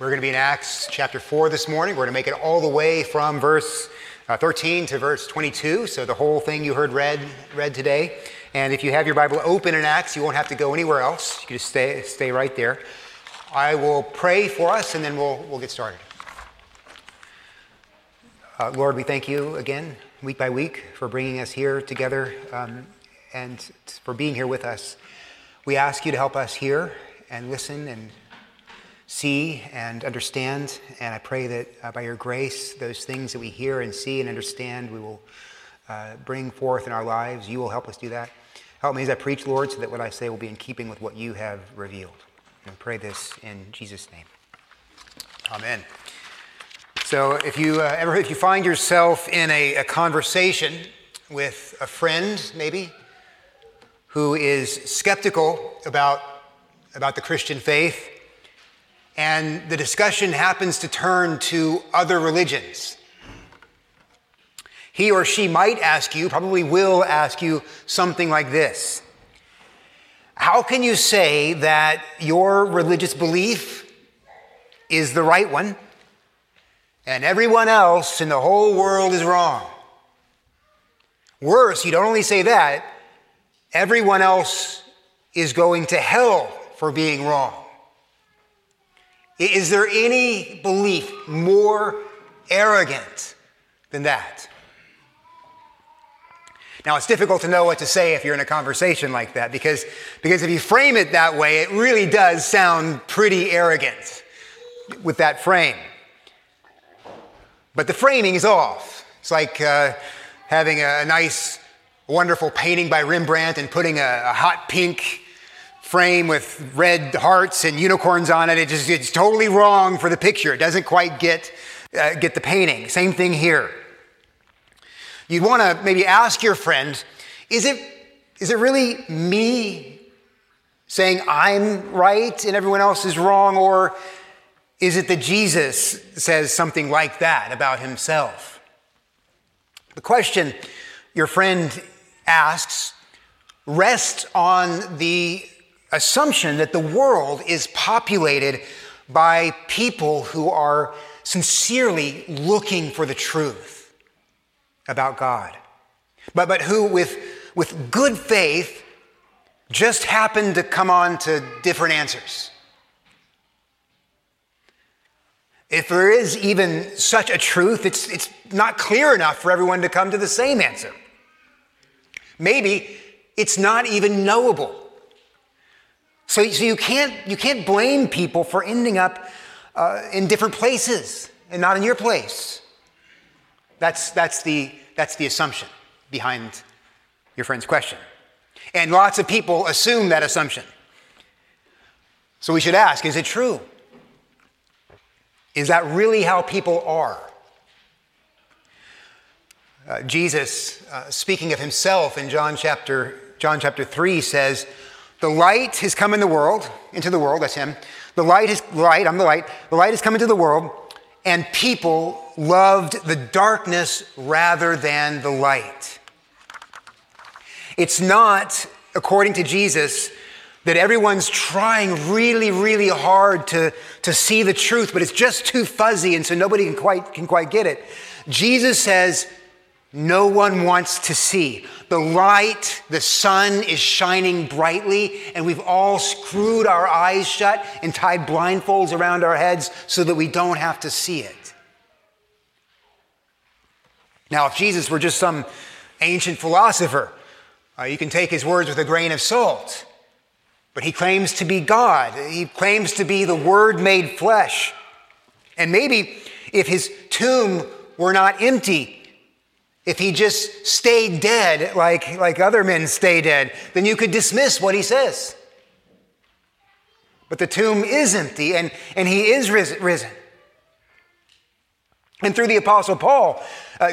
We're going to be in Acts chapter 4 this morning. We're going to make it all the way from verse 13 to verse 22, so the whole thing you heard read today. And if you have your Bible open in Acts, you won't have to go anywhere else. You can just stay right there. I will pray for us, and then we'll get started. Lord, we thank you again, week by week, for bringing us here together and for being here with us. We ask you to help us hear and listen and see and understand, and I pray that by your grace, those things that we hear and see and understand, we will bring forth in our lives. You will help us do that. Help me as I preach, Lord, so that what I say will be in keeping with what you have revealed. And I pray this in Jesus' name. Amen. So if you find yourself in a conversation with a friend, maybe, who is skeptical about the Christian faith, and the discussion happens to turn to other religions, he or she might ask you, probably will ask you, something like this. How can you say that your religious belief is the right one and everyone else in the whole world is wrong? Worse, you don't only say that, everyone else is going to hell for being wrong. Is there any belief more arrogant than that? Now, it's difficult to know what to say if you're in a conversation like that, because if you frame it that way, it really does sound pretty arrogant with that frame. But the framing is off. It's like having a nice, wonderful painting by Rembrandt and putting a hot pink frame with red hearts and unicorns on it. It's totally wrong for the picture. It doesn't quite get the painting. Same thing here. You'd want to maybe ask your friend, is it really me saying I'm right and everyone else is wrong, or is it that Jesus says something like that about himself? The question your friend asks rests on the assumption that the world is populated by people who are sincerely looking for the truth about God, but who with good faith just happen to come on to different answers. If there is even such a truth, it's not clear enough for everyone to come to the same answer. Maybe it's not even knowable. So you can't blame people for ending up in different places and not in your place. That's the assumption behind your friend's question, and lots of people assume that assumption. So we should ask: is it true? Is that really how people are? Jesus, speaking of himself in John chapter 3, says, "The light has come into the world," that's him. I'm the light. "The light has come into the world, and people loved the darkness rather than the light." It's not, according to Jesus, that everyone's trying really, really hard to see the truth, but it's just too fuzzy, and so nobody can quite get it. Jesus says, no one wants to see. The light, the sun is shining brightly, and we've all screwed our eyes shut and tied blindfolds around our heads so that we don't have to see it. Now, if Jesus were just some ancient philosopher, you can take his words with a grain of salt. But he claims to be God. He claims to be the Word made flesh. And maybe if his tomb were not empty, if he just stayed dead like other men stay dead, then you could dismiss what he says. But the tomb is empty, and he is risen. And through the Apostle Paul,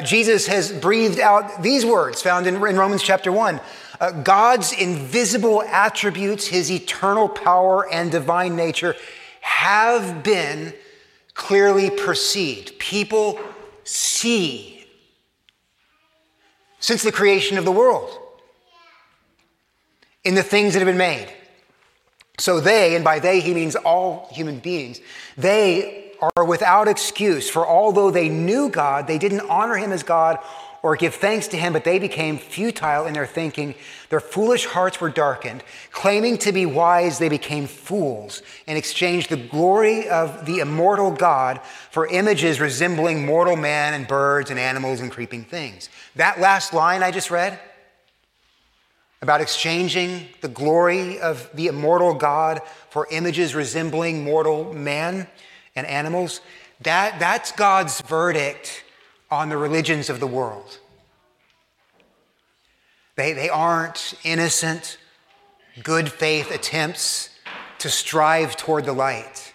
Jesus has breathed out these words found in Romans chapter 1. God's invisible attributes, his eternal power and divine nature, have been clearly perceived. People see since the creation of the world in the things that have been made. So they, and by they he means all human beings, they are without excuse, for although they knew God, they didn't honor him as God or give thanks to him, but they became futile in their thinking. Their foolish hearts were darkened. Claiming to be wise, they became fools and exchanged the glory of the immortal God for images resembling mortal man and birds and animals and creeping things. That last line I just read about exchanging the glory of the immortal God for images resembling mortal man and animals, that's God's verdict on the religions of the world. They aren't innocent, good faith attempts to strive toward the light.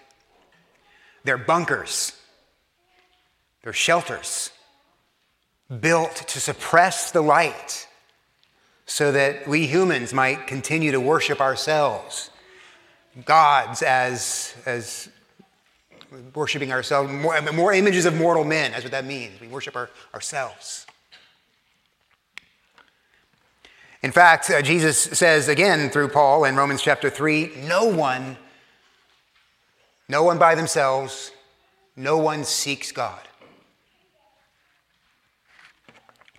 They're bunkers, they're shelters built to suppress the light so that we humans might continue to worship ourselves, gods as worshiping ourselves, more images of mortal men. That's what that means. We worship ourselves. In fact, Jesus says again through Paul in Romans chapter 3, no one by themselves, no one seeks God.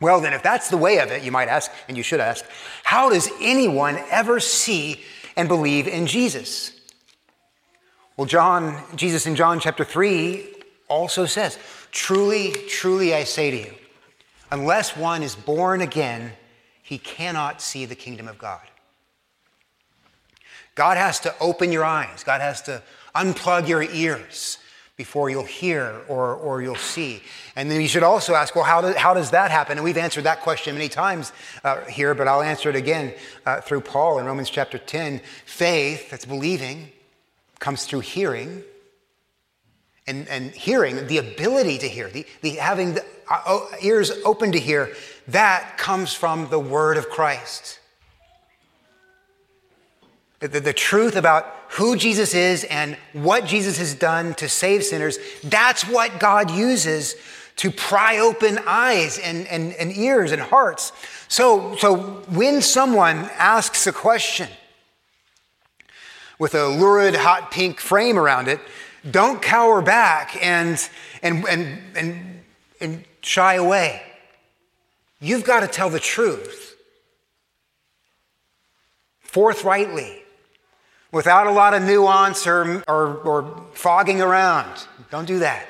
Well, then, if that's the way of it, you might ask, and you should ask, how does anyone ever see and believe in Jesus? Well, Jesus in John chapter 3 also says, "Truly, truly, I say to you, unless one is born again, he cannot see the kingdom of God." God has to open your eyes. God has to unplug your ears before you'll hear or you'll see. And then you should also ask, well, how does that happen? And we've answered that question many times here, but I'll answer it again through Paul in Romans chapter 10. Faith, that's believing, comes through hearing, and hearing, the ability to hear, the having the ears open to hear, that comes from the word of Christ. The truth about who Jesus is and what Jesus has done to save sinners, that's what God uses to pry open eyes and ears and hearts. So when someone asks a question with a lurid hot pink frame around it, don't cower back and shy away. You've got to tell the truth forthrightly, without a lot of nuance or fogging around. Don't do that.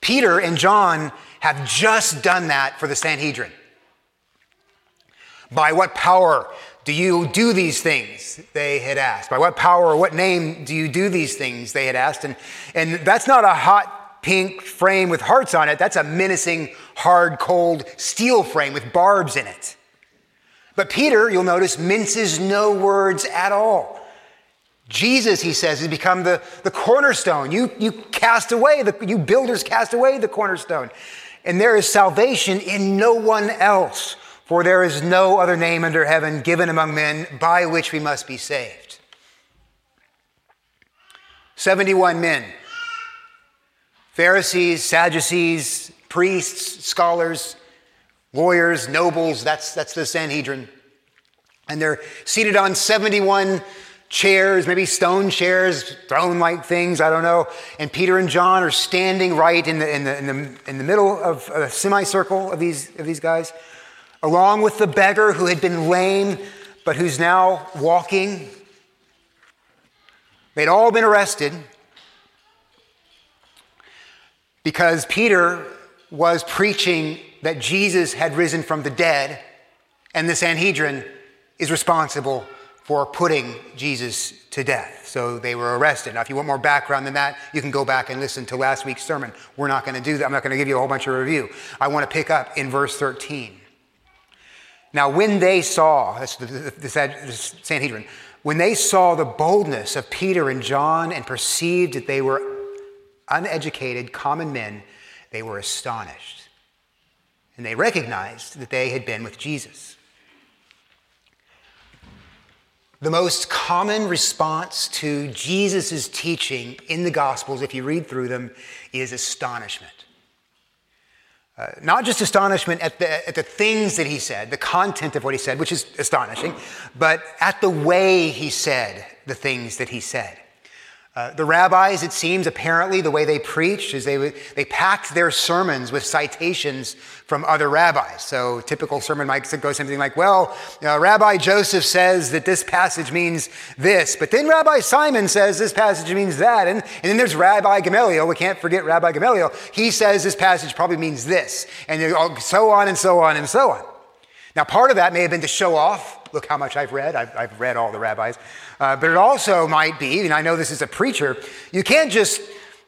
Peter and John have just done that for the Sanhedrin. By what power do you do these things? They had asked. By what power or what name do you do these things? They had asked. And that's not a hot pink frame with hearts on it. That's a menacing, hard, cold steel frame with barbs in it. But Peter, you'll notice, minces no words at all. Jesus, he says, has become the cornerstone. You builders cast away the cornerstone. And there is salvation in no one else. For there is no other name under heaven given among men by which we must be saved. 71 men, Pharisees, Sadducees, priests, scholars, lawyers, nobles, that's the Sanhedrin. And they're seated on 71 chairs, maybe stone chairs, throne-like things, I don't know. And Peter and John are standing right in the middle of a semicircle of these guys, along with the beggar who had been lame, but who's now walking. They'd all been arrested because Peter was preaching that Jesus had risen from the dead, and the Sanhedrin is responsible for putting Jesus to death. So they were arrested. Now, if you want more background than that, you can go back and listen to last week's sermon. We're not going to do that. I'm not going to give you a whole bunch of review. I want to pick up in verse 13. Now, when they saw, that's the Sanhedrin, when they saw the boldness of Peter and John and perceived that they were uneducated, common men, they were astonished. And they recognized that they had been with Jesus. The most common response to Jesus' teaching in the Gospels, if you read through them, is astonishment. Not just astonishment at the things that he said, the content of what he said, which is astonishing, but at the way he said the things that he said. The rabbis, it seems, apparently, the way they preached is they packed their sermons with citations from other rabbis. So typical sermon might go something like, well, Rabbi Joseph says that this passage means this, but then Rabbi Simon says this passage means that, and then there's Rabbi Gamaliel. We can't forget Rabbi Gamaliel. He says this passage probably means this, and so on and so on and so on. Now, part of that may have been to show off. Look how much I've read. I've read all the rabbis. But it also might be, and I know this is a preacher, you can't just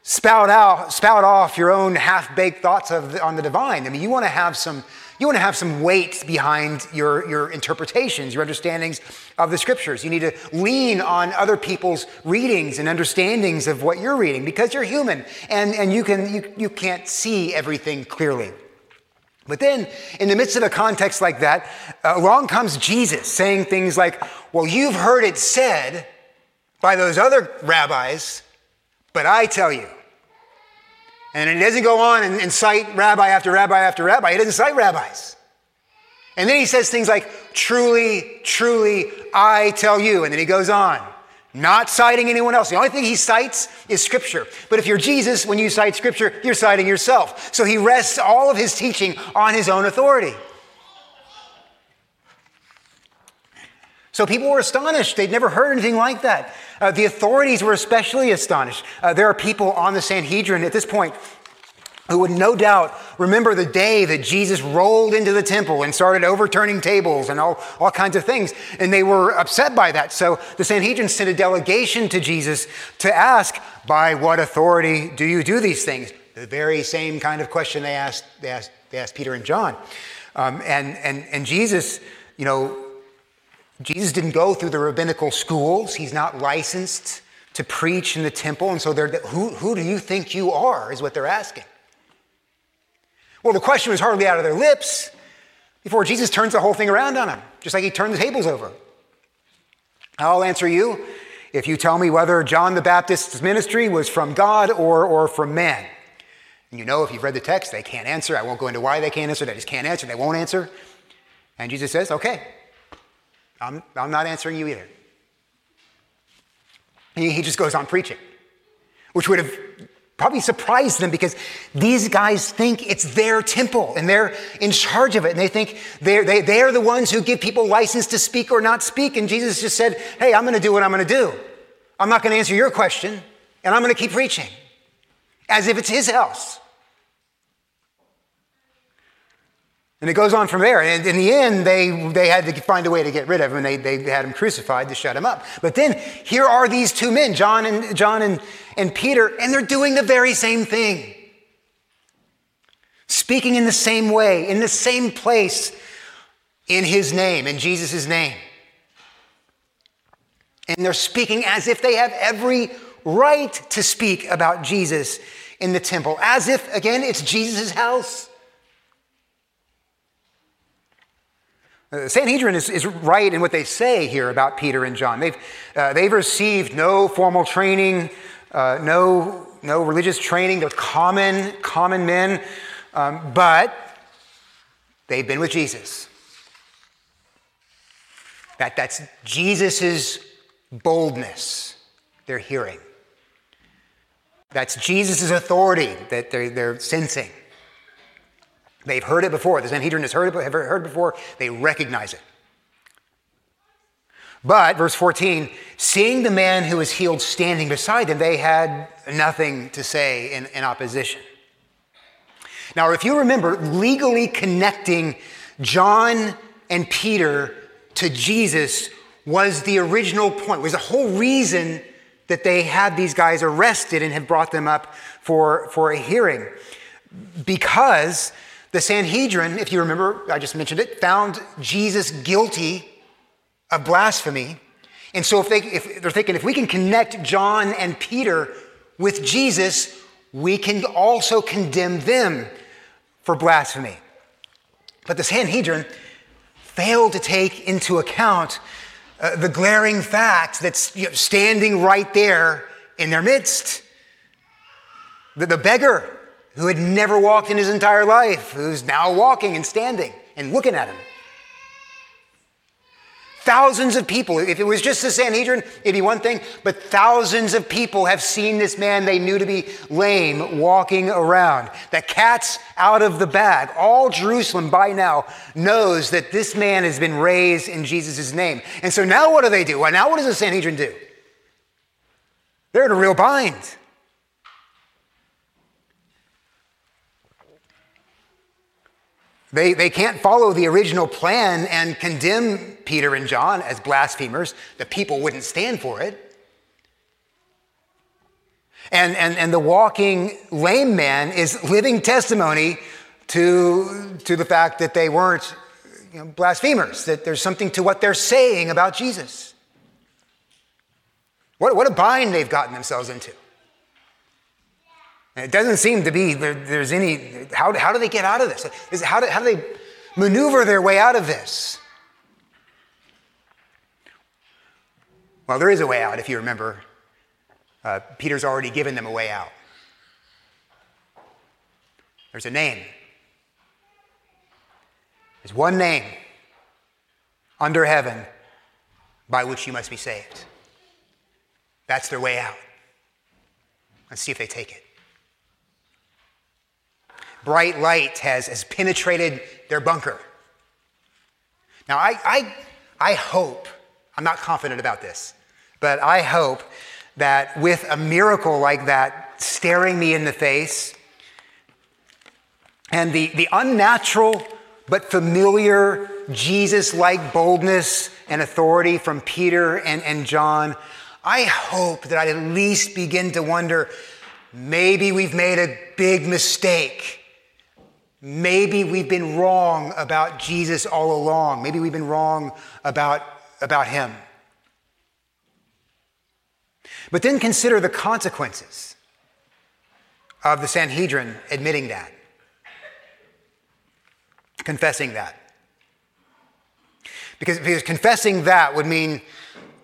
spout off your own half-baked thoughts on the divine. I mean, you want to have some weight behind your interpretations, your understandings of the scriptures. You need to lean on other people's readings and understandings of what you're reading because you're human and you can't see everything clearly. But then, in the midst of a context like that, along comes Jesus saying things like, well, you've heard it said by those other rabbis, but I tell you. And he doesn't go on and cite rabbi after rabbi after rabbi. He doesn't cite rabbis. And then he says things like, truly, truly, I tell you. And then he goes on, not citing anyone else. The only thing he cites is Scripture. But if you're Jesus, when you cite Scripture, you're citing yourself. So he rests all of his teaching on his own authority. So people were astonished. They'd never heard anything like that. The authorities were especially astonished. There are people on the Sanhedrin at this point who would no doubt remember the day that Jesus rolled into the temple and started overturning tables and all kinds of things. And they were upset by that. So the Sanhedrin sent a delegation to Jesus to ask, by what authority do you do these things? The very same kind of question they asked Peter and John. And Jesus, Jesus didn't go through the rabbinical schools. He's not licensed to preach in the temple. And so who do you think you are is what they're asking. Well, the question was hardly out of their lips before Jesus turns the whole thing around on them, just like he turned the tables over. I'll answer you if you tell me whether John the Baptist's ministry was from God or from man. And if you've read the text, they can't answer. I won't go into why they can't answer. They just can't answer. They won't answer. And Jesus says, okay, I'm not answering you either. And he just goes on preaching, which would have probably surprised them because these guys think it's their temple and they're in charge of it. And they think they're the ones who give people license to speak or not speak. And Jesus just said, hey, I'm going to do what I'm going to do. I'm not going to answer your question and I'm going to keep preaching as if it's his house. And it goes on from there. And in the end, they had to find a way to get rid of him. And they had him crucified to shut him up. But then here are these two men, John and Peter, and they're doing the very same thing. Speaking in the same way, in the same place, in his name, in Jesus' name. And they're speaking as if they have every right to speak about Jesus in the temple. As if, again, it's Jesus' house. The Sanhedrin is right in what they say here about Peter and John. They've received no formal training. No religious training. They're common men, but they've been with Jesus. That's Jesus's boldness they're hearing. That's Jesus's authority that they're sensing. They've heard it before. The Sanhedrin has heard it before. They recognize it. But, verse 14, seeing the man who was healed standing beside them, they had nothing to say in opposition. Now, if you remember, legally connecting John and Peter to Jesus was the original point, was the whole reason that they had these guys arrested and had brought them up for a hearing. Because the Sanhedrin, if you remember, I just mentioned it, found Jesus guilty of blasphemy. And so if they're thinking, if we can connect John and Peter with Jesus, we can also condemn them for blasphemy. But the Sanhedrin failed to take into account the glaring fact that's standing right there in their midst. The beggar who had never walked in his entire life, who's now walking and standing and looking at him. Thousands of people, if it was just the Sanhedrin, it'd be one thing, but thousands of people have seen this man they knew to be lame walking around. The cat's out of the bag. All Jerusalem by now knows that this man has been raised in Jesus' name. And so now what do they do? Well, now what does the Sanhedrin do? They're in a real bind. They can't follow the original plan and condemn Peter and John as blasphemers. The people wouldn't stand for it. And the walking lame man is living testimony to the fact that they weren't blasphemers, that there's something to what they're saying about Jesus. What a bind they've gotten themselves into. And it doesn't seem to be there's any, how do they get out of this? How do they maneuver their way out of this? Well, there is a way out, if you remember. Peter's already given them a way out. There's a name. There's one name under heaven by which you must be saved. That's their way out. Let's see if they take it. Bright light has penetrated their bunker. Now, I hope, I'm not confident about this, but I hope that with a miracle like that staring me in the face and the unnatural but familiar Jesus-like boldness and authority from Peter and John, I hope that I'd at least begin to wonder, maybe we've made a big mistake. Maybe we've been wrong about Jesus all along. Maybe we've been wrong about him. But then consider the consequences of the Sanhedrin admitting that, confessing that. Because confessing that would mean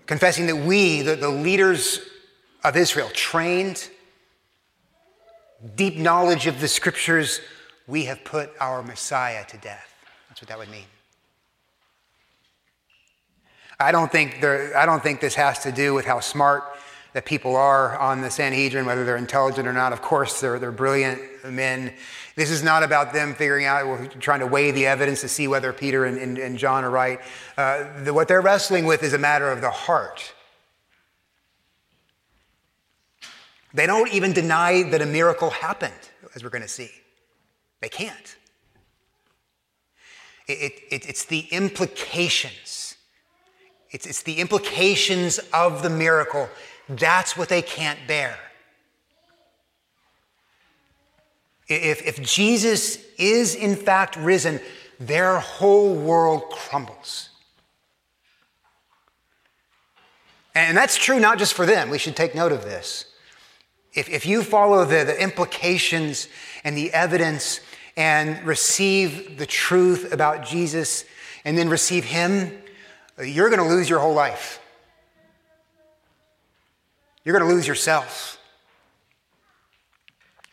confessing that we, the leaders of Israel, trained, deep knowledge of the scriptures, we have put our Messiah to death. That's what that would mean. I don't think this has to do with how smart the people are on the Sanhedrin, whether they're intelligent or not. Of course, they're brilliant men. This is not about them figuring out, or trying to weigh the evidence to see whether Peter and John are right. What they're wrestling with is a matter of the heart. They don't even deny that a miracle happened, as we're going to see. They can't. It's the implications. It's the implications of the miracle. That's what they can't bear. If Jesus is in fact risen, their whole world crumbles. And that's true not just for them. We should take note of this. If you follow the implications and the evidence and receive the truth about Jesus and then receive him, you're going to lose your whole life. You're going to lose yourself.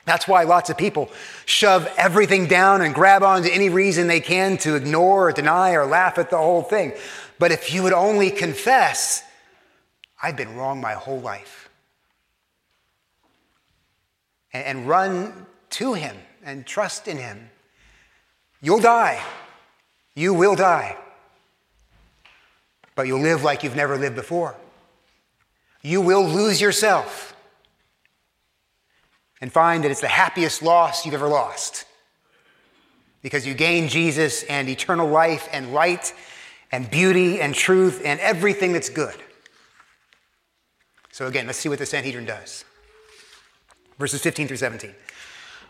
That's why lots of people shove everything down and grab onto any reason they can to ignore or deny or laugh at the whole thing. But if you would only confess, I've been wrong my whole life, and run to him and trust in him, you'll die. You will die. But you'll live like you've never lived before. You will lose yourself and find that it's the happiest loss you've ever lost, because you gain Jesus and eternal life and light and beauty and truth and everything that's good. So again, let's see what the Sanhedrin does. Verses 15 through 17.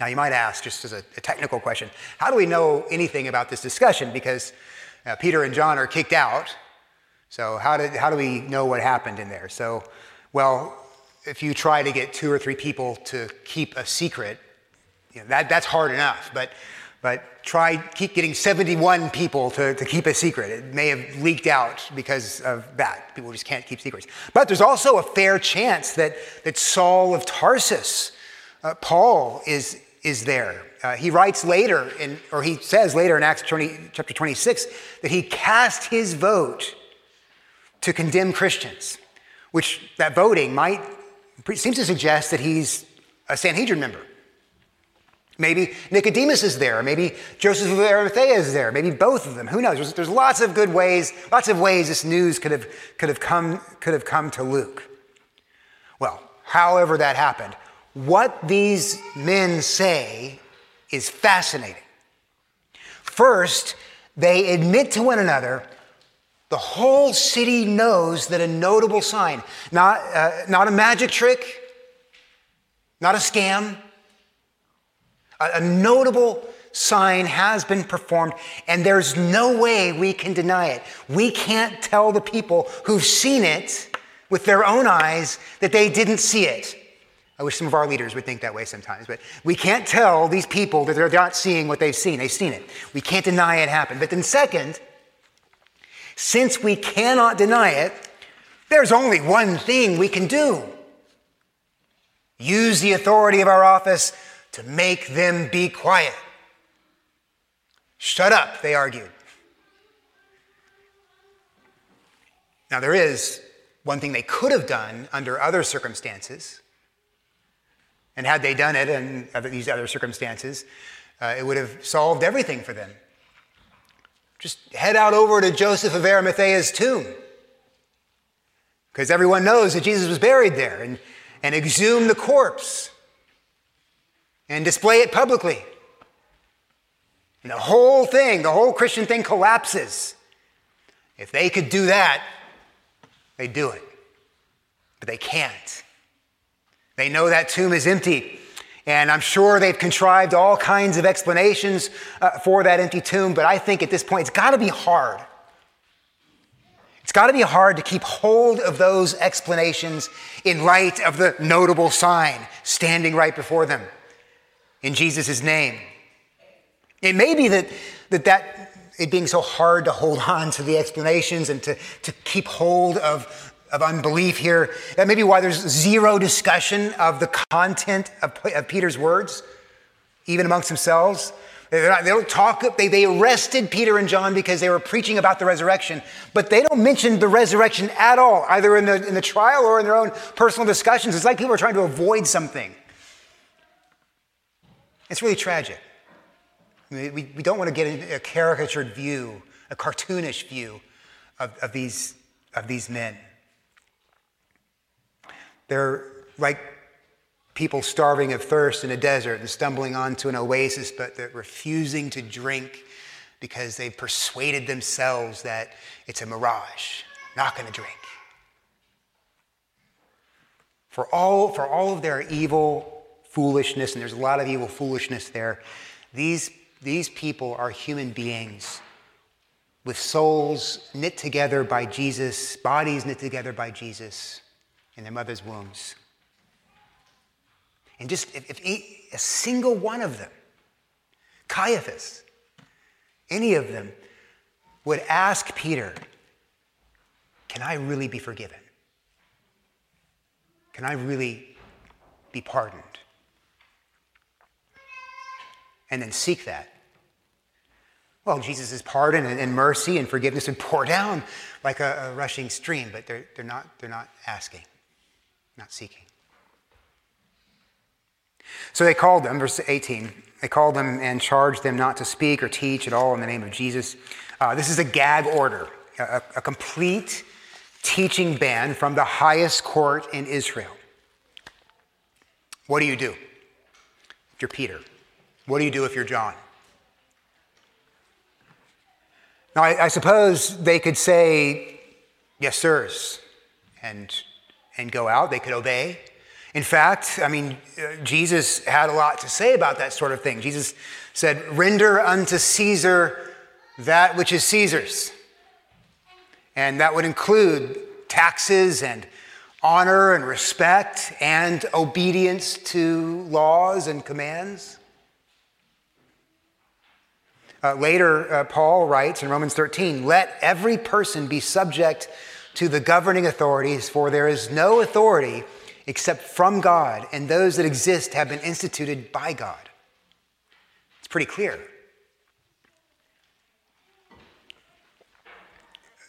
Now, you might ask, just as a technical question, how do we know anything about this discussion? Because Peter and John are kicked out. So how do we know what happened in there? So, well, if you try to get 2 or 3 people to keep a secret, you know, that's hard enough. But try keep getting 71 people to keep a secret. It may have leaked out because of that. People just can't keep secrets. But there's also a fair chance that Saul of Tarsus, Paul, is there. He writes later, he says later in Acts chapter 26, that he cast his vote to condemn Christians, which that voting seems to suggest that he's a Sanhedrin member. Maybe Nicodemus is there. Maybe Joseph of Arimathea is there. Maybe both of them. Who knows? There's lots of good ways. Lots of ways this news could have come to Luke. Well, however that happened, what these men say is fascinating. First, they admit to one another, the whole city knows that a notable sign, not a magic trick, not a scam, a notable sign has been performed, and there's no way we can deny it. We can't tell the people who've seen it with their own eyes that they didn't see it. I wish some of our leaders would think that way sometimes, but we can't tell these people that they're not seeing what they've seen. They've seen it. We can't deny it happened. But then second, since we cannot deny it, there's only one thing we can do. Use the authority of our office to make them be quiet. Shut up, they argued. Now, there is one thing they could have done under other circumstances. And had they done it in these other circumstances, it would have solved everything for them. Just head out over to Joseph of Arimathea's tomb, because everyone knows that Jesus was buried there, and exhume the corpse and display it publicly. And the whole Christian thing collapses. If they could do that, they'd do it. But they can't. They know that tomb is empty. And I'm sure they've contrived all kinds of explanations for that empty tomb, but I think at this point it's got to be hard. It's got to be hard to keep hold of those explanations in light of the notable sign standing right before them in Jesus' name. It may be that it being so hard to hold on to the explanations and to keep hold of unbelief here. That may be why there's zero discussion of the content of Peter's words, even amongst themselves. They arrested Peter and John because they were preaching about the resurrection, but they don't mention the resurrection at all, either in the trial or in their own personal discussions. It's like people are trying to avoid something. It's really tragic. I mean, we don't want to get a caricatured view, a cartoonish view of these men. They're like people starving of thirst in a desert and stumbling onto an oasis, but they're refusing to drink because they've persuaded themselves that it's a mirage. Not going to drink. For all of their evil foolishness, and there's a lot of evil foolishness there, these people are human beings with souls knit together by Jesus, bodies knit together by Jesus, in their mother's wombs. And just if a single one of them, Caiaphas, any of them, would ask Peter, can I really be forgiven? Can I really be pardoned? And then seek that. Well, Jesus' pardon and mercy and forgiveness would pour down like a rushing stream, but they're not asking. Not seeking. So they called them, verse 18, they called them and charged them not to speak or teach at all in the name of Jesus. This is a gag order, a complete teaching ban from the highest court in Israel. What do you do if you're Peter? What do you do if you're John? Now, I suppose they could say, yes, sirs, and go out. They could obey. In fact, I mean, Jesus had a lot to say about that sort of thing. Jesus said, "Render unto Caesar that which is Caesar's." And that would include taxes and honor and respect and obedience to laws and commands. Later, Paul writes in Romans 13, "Let every person be subject to the governing authorities, for there is no authority except from God, and those that exist have been instituted by God." It's pretty clear.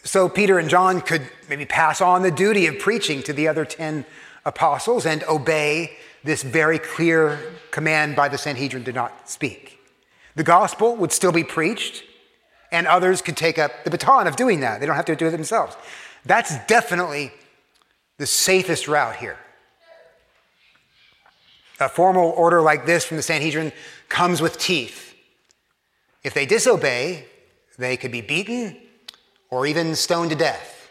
So Peter and John could maybe pass on the duty of preaching to the other 10 apostles and obey this very clear command by the Sanhedrin to not speak. The gospel would still be preached, and others could take up the baton of doing that. They don't have to do it themselves. That's definitely the safest route here. A formal order like this from the Sanhedrin comes with teeth. If they disobey, they could be beaten or even stoned to death.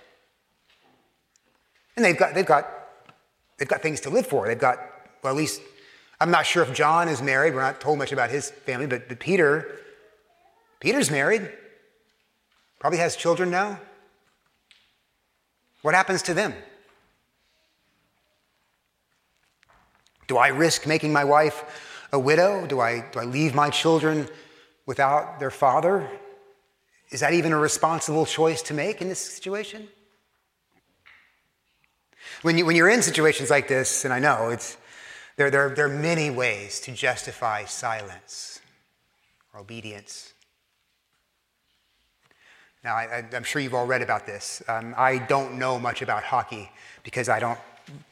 And they've got things to live for. They've got, well, at least, I'm not sure if John is married. We're not told much about his family, but Peter's married. Probably has children now. What happens to them? Do I risk making my wife a widow? Do I leave my children without their father? Is that even a responsible choice to make in this situation? When you're in situations like this, and I know there are many ways to justify silence or obedience. Now, I'm sure you've all read about this. I don't know much about hockey because I don't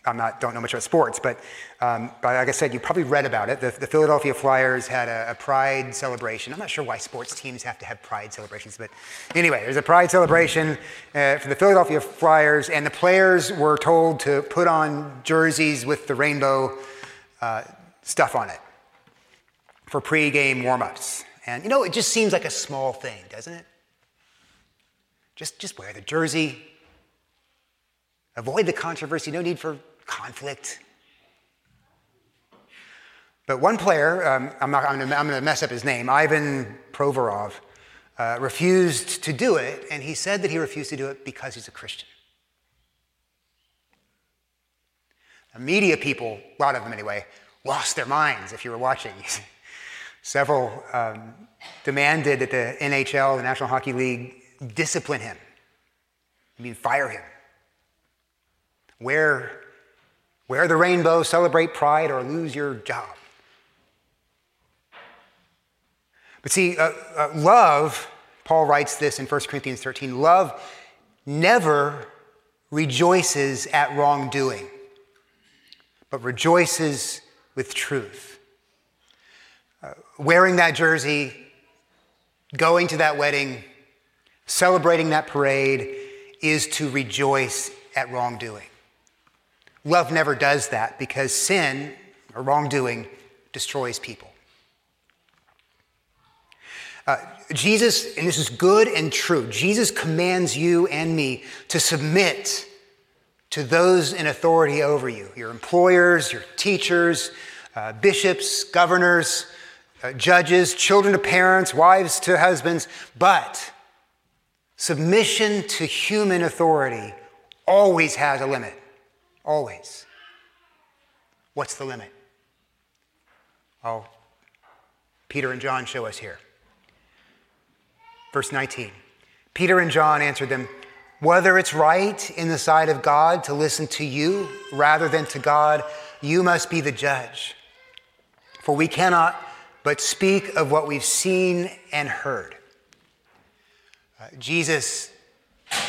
know much about sports, but like I said, you probably read about it. The Philadelphia Flyers had a pride celebration. I'm not sure why sports teams have to have pride celebrations, but anyway, there's a pride celebration for the Philadelphia Flyers, and the players were told to put on jerseys with the rainbow stuff on it for pregame warm-ups. And, you know, it just seems like a small thing, doesn't it? Just wear the jersey. Avoid the controversy, no need for conflict. But one player, I'm going to mess up his name, Ivan Provorov, refused to do it, and he said that he refused to do it because he's a Christian. The media people, a lot of them anyway, lost their minds if you were watching. Several demanded that the NHL, the National Hockey League, discipline him. I mean, fire him. Wear the rainbow, celebrate pride, or lose your job. But see, love, Paul writes this in 1 Corinthians 13, love never rejoices at wrongdoing, but rejoices with truth. Wearing that jersey, going to that wedding, celebrating that parade is to rejoice at wrongdoing. Love never does that because sin or wrongdoing destroys people. Jesus, and this is good and true, Jesus commands you and me to submit to those in authority over you, your employers, your teachers, bishops, governors, judges, children to parents, wives to husbands, but submission to human authority always has a limit. Always. What's the limit? Oh, Peter and John show us here. Verse 19. Peter and John answered them, "Whether it's right in the sight of God to listen to you rather than to God, you must be the judge. For we cannot but speak of what we've seen and heard." Jesus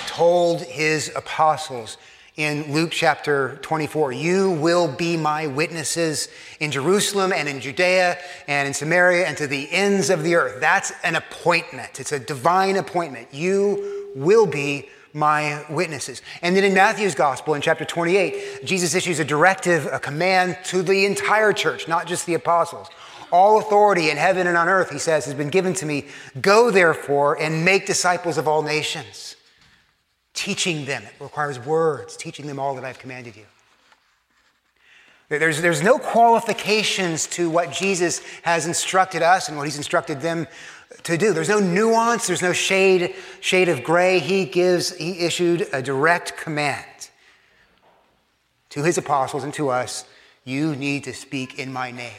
told his apostles, in Luke chapter 24, "You will be my witnesses in Jerusalem and in Judea and in Samaria and to the ends of the earth." That's an appointment. It's a divine appointment. You will be my witnesses. And then in Matthew's gospel, in chapter 28, Jesus issues a directive, a command to the entire church, not just the apostles. "All authority in heaven and on earth," he says, "has been given to me. Go therefore and make disciples of all nations." Teaching them. It requires words. Teaching them all that I've commanded you. There's no qualifications to what Jesus has instructed us and what he's instructed them to do. There's no nuance. There's no shade of gray. He issued a direct command to his apostles and to us. You need to speak in my name.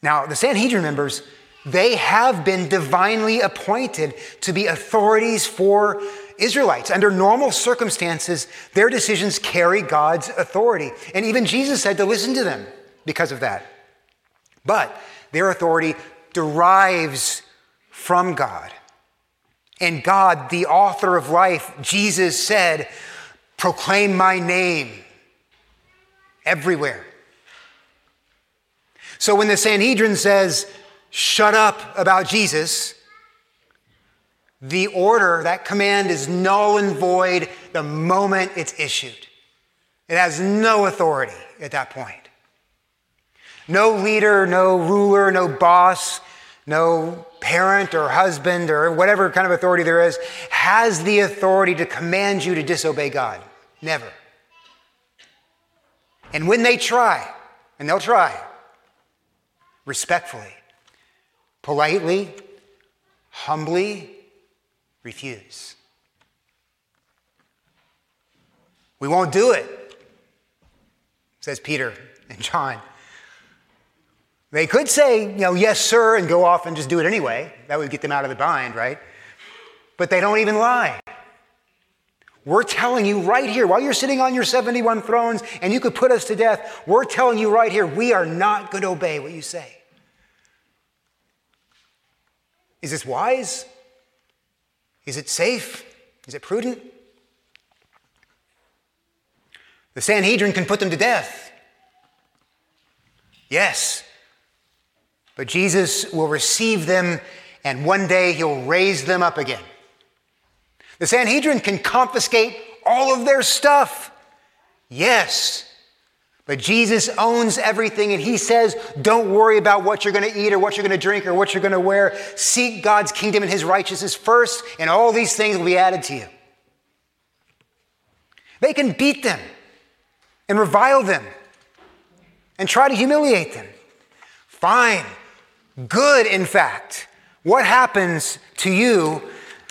Now, the Sanhedrin members, they have been divinely appointed to be authorities for Israelites. Under normal circumstances, their decisions carry God's authority. And even Jesus said to listen to them because of that. But their authority derives from God. And God, the author of life, Jesus said, proclaim my name everywhere. So when the Sanhedrin says, shut up about Jesus, the order, that command is null and void the moment it's issued. It has no authority at that point. No leader, no ruler, no boss, no parent or husband or whatever kind of authority there is has the authority to command you to disobey God. Never. And when they try, and they'll try, respectfully, politely, humbly refuse. We won't do it, says Peter and John. They could say, yes, sir, and go off and just do it anyway. That would get them out of the bind, right? But they don't even lie. We're telling you right here, while you're sitting on your 71 thrones and you could put us to death, we're telling you right here, we are not going to obey what you say. Is this wise? Is it safe? Is it prudent? The Sanhedrin can put them to death. Yes. But Jesus will receive them, and one day he'll raise them up again. The Sanhedrin can confiscate all of their stuff. Yes. But Jesus owns everything, and he says, don't worry about what you're going to eat or what you're going to drink or what you're going to wear. Seek God's kingdom and his righteousness first, and all these things will be added to you. They can beat them and revile them and try to humiliate them. Fine. Good, in fact. What happens to you,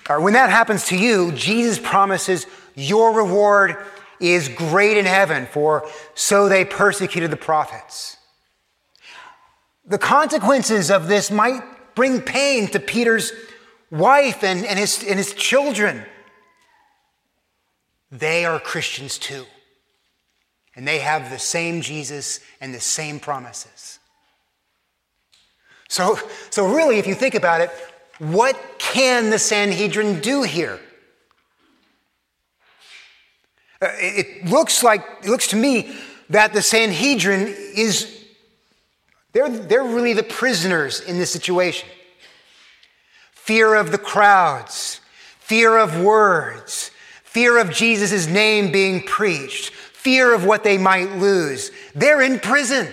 or when that happens to you, Jesus promises your reward is great in heaven, for so they persecuted the prophets. The consequences of this might bring pain to Peter's wife and his children. They are Christians too, and they have the same Jesus and the same promises. So really, if you think about it, what can the Sanhedrin do here? It looks to me that the Sanhedrin is, they're really the prisoners in this situation. Fear of the crowds, fear of words, fear of Jesus' name being preached, fear of what they might lose. They're in prison.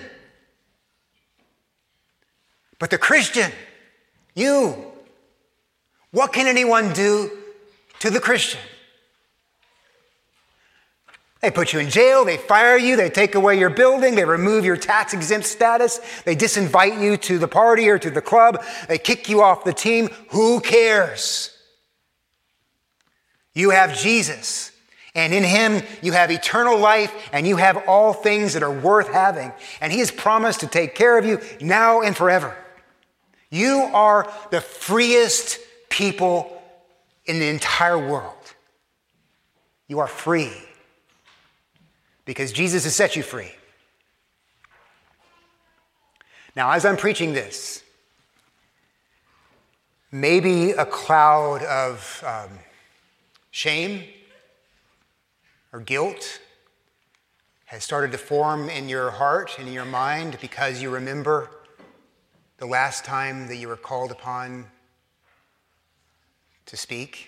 But the Christian, you, what can anyone do to the Christian? They put you in jail, they fire you, they take away your building, they remove your tax-exempt status, they disinvite you to the party or to the club, they kick you off the team. Who cares? You have Jesus, and in him you have eternal life, and you have all things that are worth having. And he has promised to take care of you now and forever. You are the freest people in the entire world. You are free because Jesus has set you free. Now, as I'm preaching this, maybe a cloud of shame or guilt has started to form in your heart and in your mind because you remember the last time that you were called upon to speak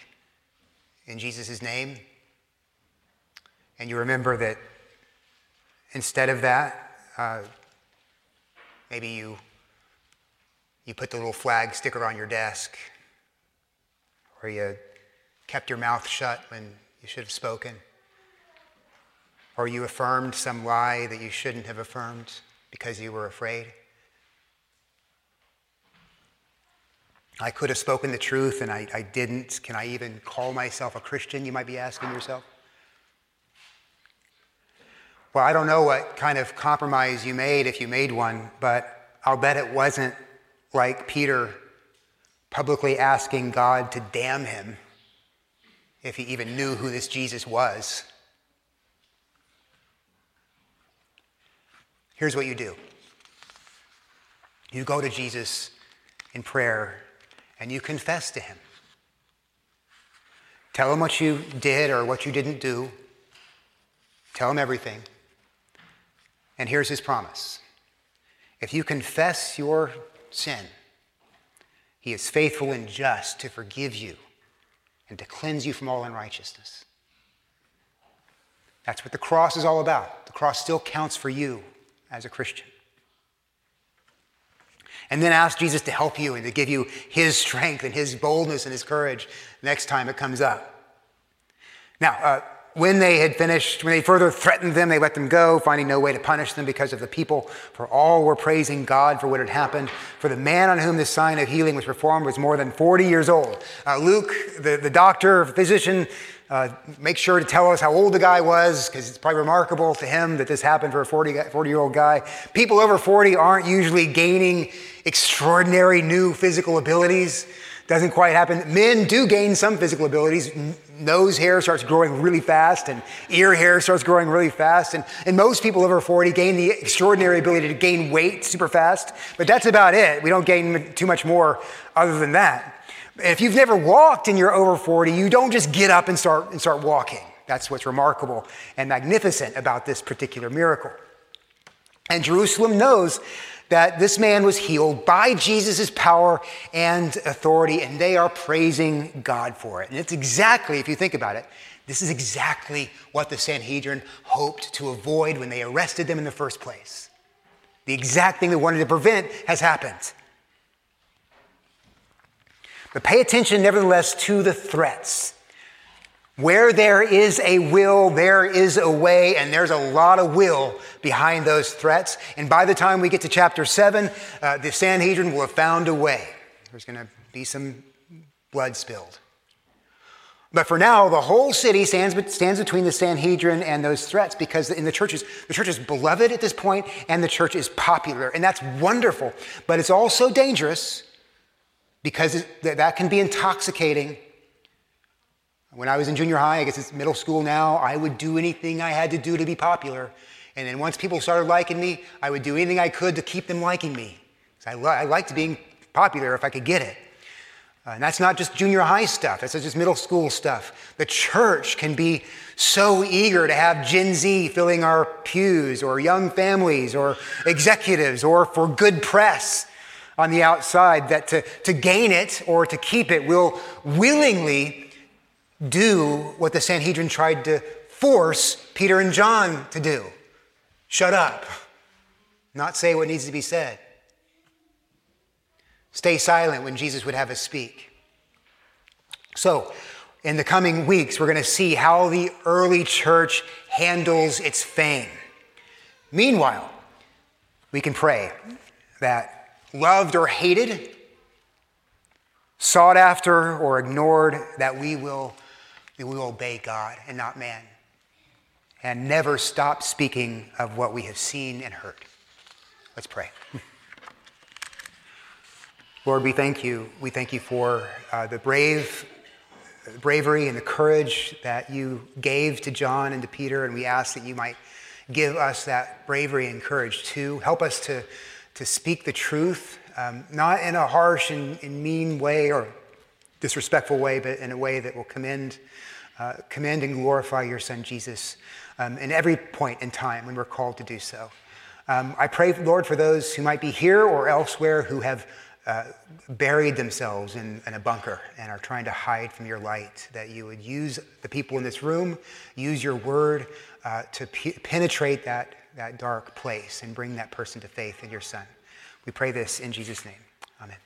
in Jesus' name. And you remember that instead of that, maybe you put the little flag sticker on your desk, or you kept your mouth shut when you should have spoken. or you affirmed some lie that you shouldn't have affirmed because you were afraid. I could have spoken the truth and I didn't. Can I even call myself a Christian, you might be asking yourself? Well, I don't know what kind of compromise you made, if you made one, but I'll bet it wasn't like Peter publicly asking God to damn him if he even knew who this Jesus was. Here's what you do. You go to Jesus in prayer and you confess to him. Tell him what you did or what you didn't do. Tell him everything. And here's his promise. If you confess your sin, he is faithful and just to forgive you and to cleanse you from all unrighteousness. That's what the cross is all about. The cross still counts for you as a Christian. And then ask Jesus to help you and to give you his strength and his boldness and his courage next time it comes up. Now, when they had finished, when they further threatened them, they let them go, finding no way to punish them because of the people, for all were praising God for what had happened. For the man on whom this sign of healing was performed was more than 40 years old. Luke, the doctor, physician, make sure to tell us how old the guy was, because it's probably remarkable to him that this happened for a 40-year-old guy. People over 40 aren't usually gaining extraordinary new physical abilities. Doesn't quite happen. Men do gain some physical abilities. Nose hair starts growing really fast and ear hair starts growing really fast. And most people over 40 gain the extraordinary ability to gain weight super fast. But that's about it. We don't gain too much more other than that. If you've never walked and you're over 40, you don't just get up and start walking. That's what's remarkable and magnificent about this particular miracle. And Jerusalem knows that this man was healed by Jesus' power and authority, and they are praising God for it. And it's exactly, if you think about it, this is exactly what the Sanhedrin hoped to avoid when they arrested them in the first place. The exact thing they wanted to prevent has happened. But pay attention, nevertheless, to the threats. Where there is a will, there is a way, and there's a lot of will behind those threats. And by the time we get to chapter 7, the Sanhedrin will have found a way. There's going to be some blood spilled. But for now, the whole city stands between the Sanhedrin and those threats, because in the church is beloved at this point, and the church is popular. And that's wonderful, but it's also dangerous, because that can be intoxicating. When I was in junior high, I guess it's middle school now, I would do anything I had to do to be popular. And then once people started liking me, I would do anything I could to keep them liking me. So I liked being popular if I could get it. And that's not just junior high stuff. That's just middle school stuff. The church can be so eager to have Gen Z filling our pews, or young families, or executives, or for good press on the outside, that to gain it or to keep it will willingly do what the Sanhedrin tried to force Peter and John to do. Shut up. Not say what needs to be said. Stay silent when Jesus would have us speak. So, in the coming weeks, we're going to see how the early church handles its fame. Meanwhile, we can pray that loved or hated, sought after or ignored, that we will obey God and not man, and never stop speaking of what we have seen and heard. Let's pray. Lord, we thank you. We thank you for the bravery and the courage that you gave to John and to Peter, and we ask that you might give us that bravery and courage too. Help us to speak the truth, not in a harsh and mean way or disrespectful way, but in a way that will commend and glorify your son Jesus in every point in time when we're called to do so. I pray, Lord, for those who might be here or elsewhere who have buried themselves in a bunker and are trying to hide from your light, that you would use the people in this room, use your word to penetrate that dark place and bring that person to faith in your son. We pray this in Jesus' name. Amen.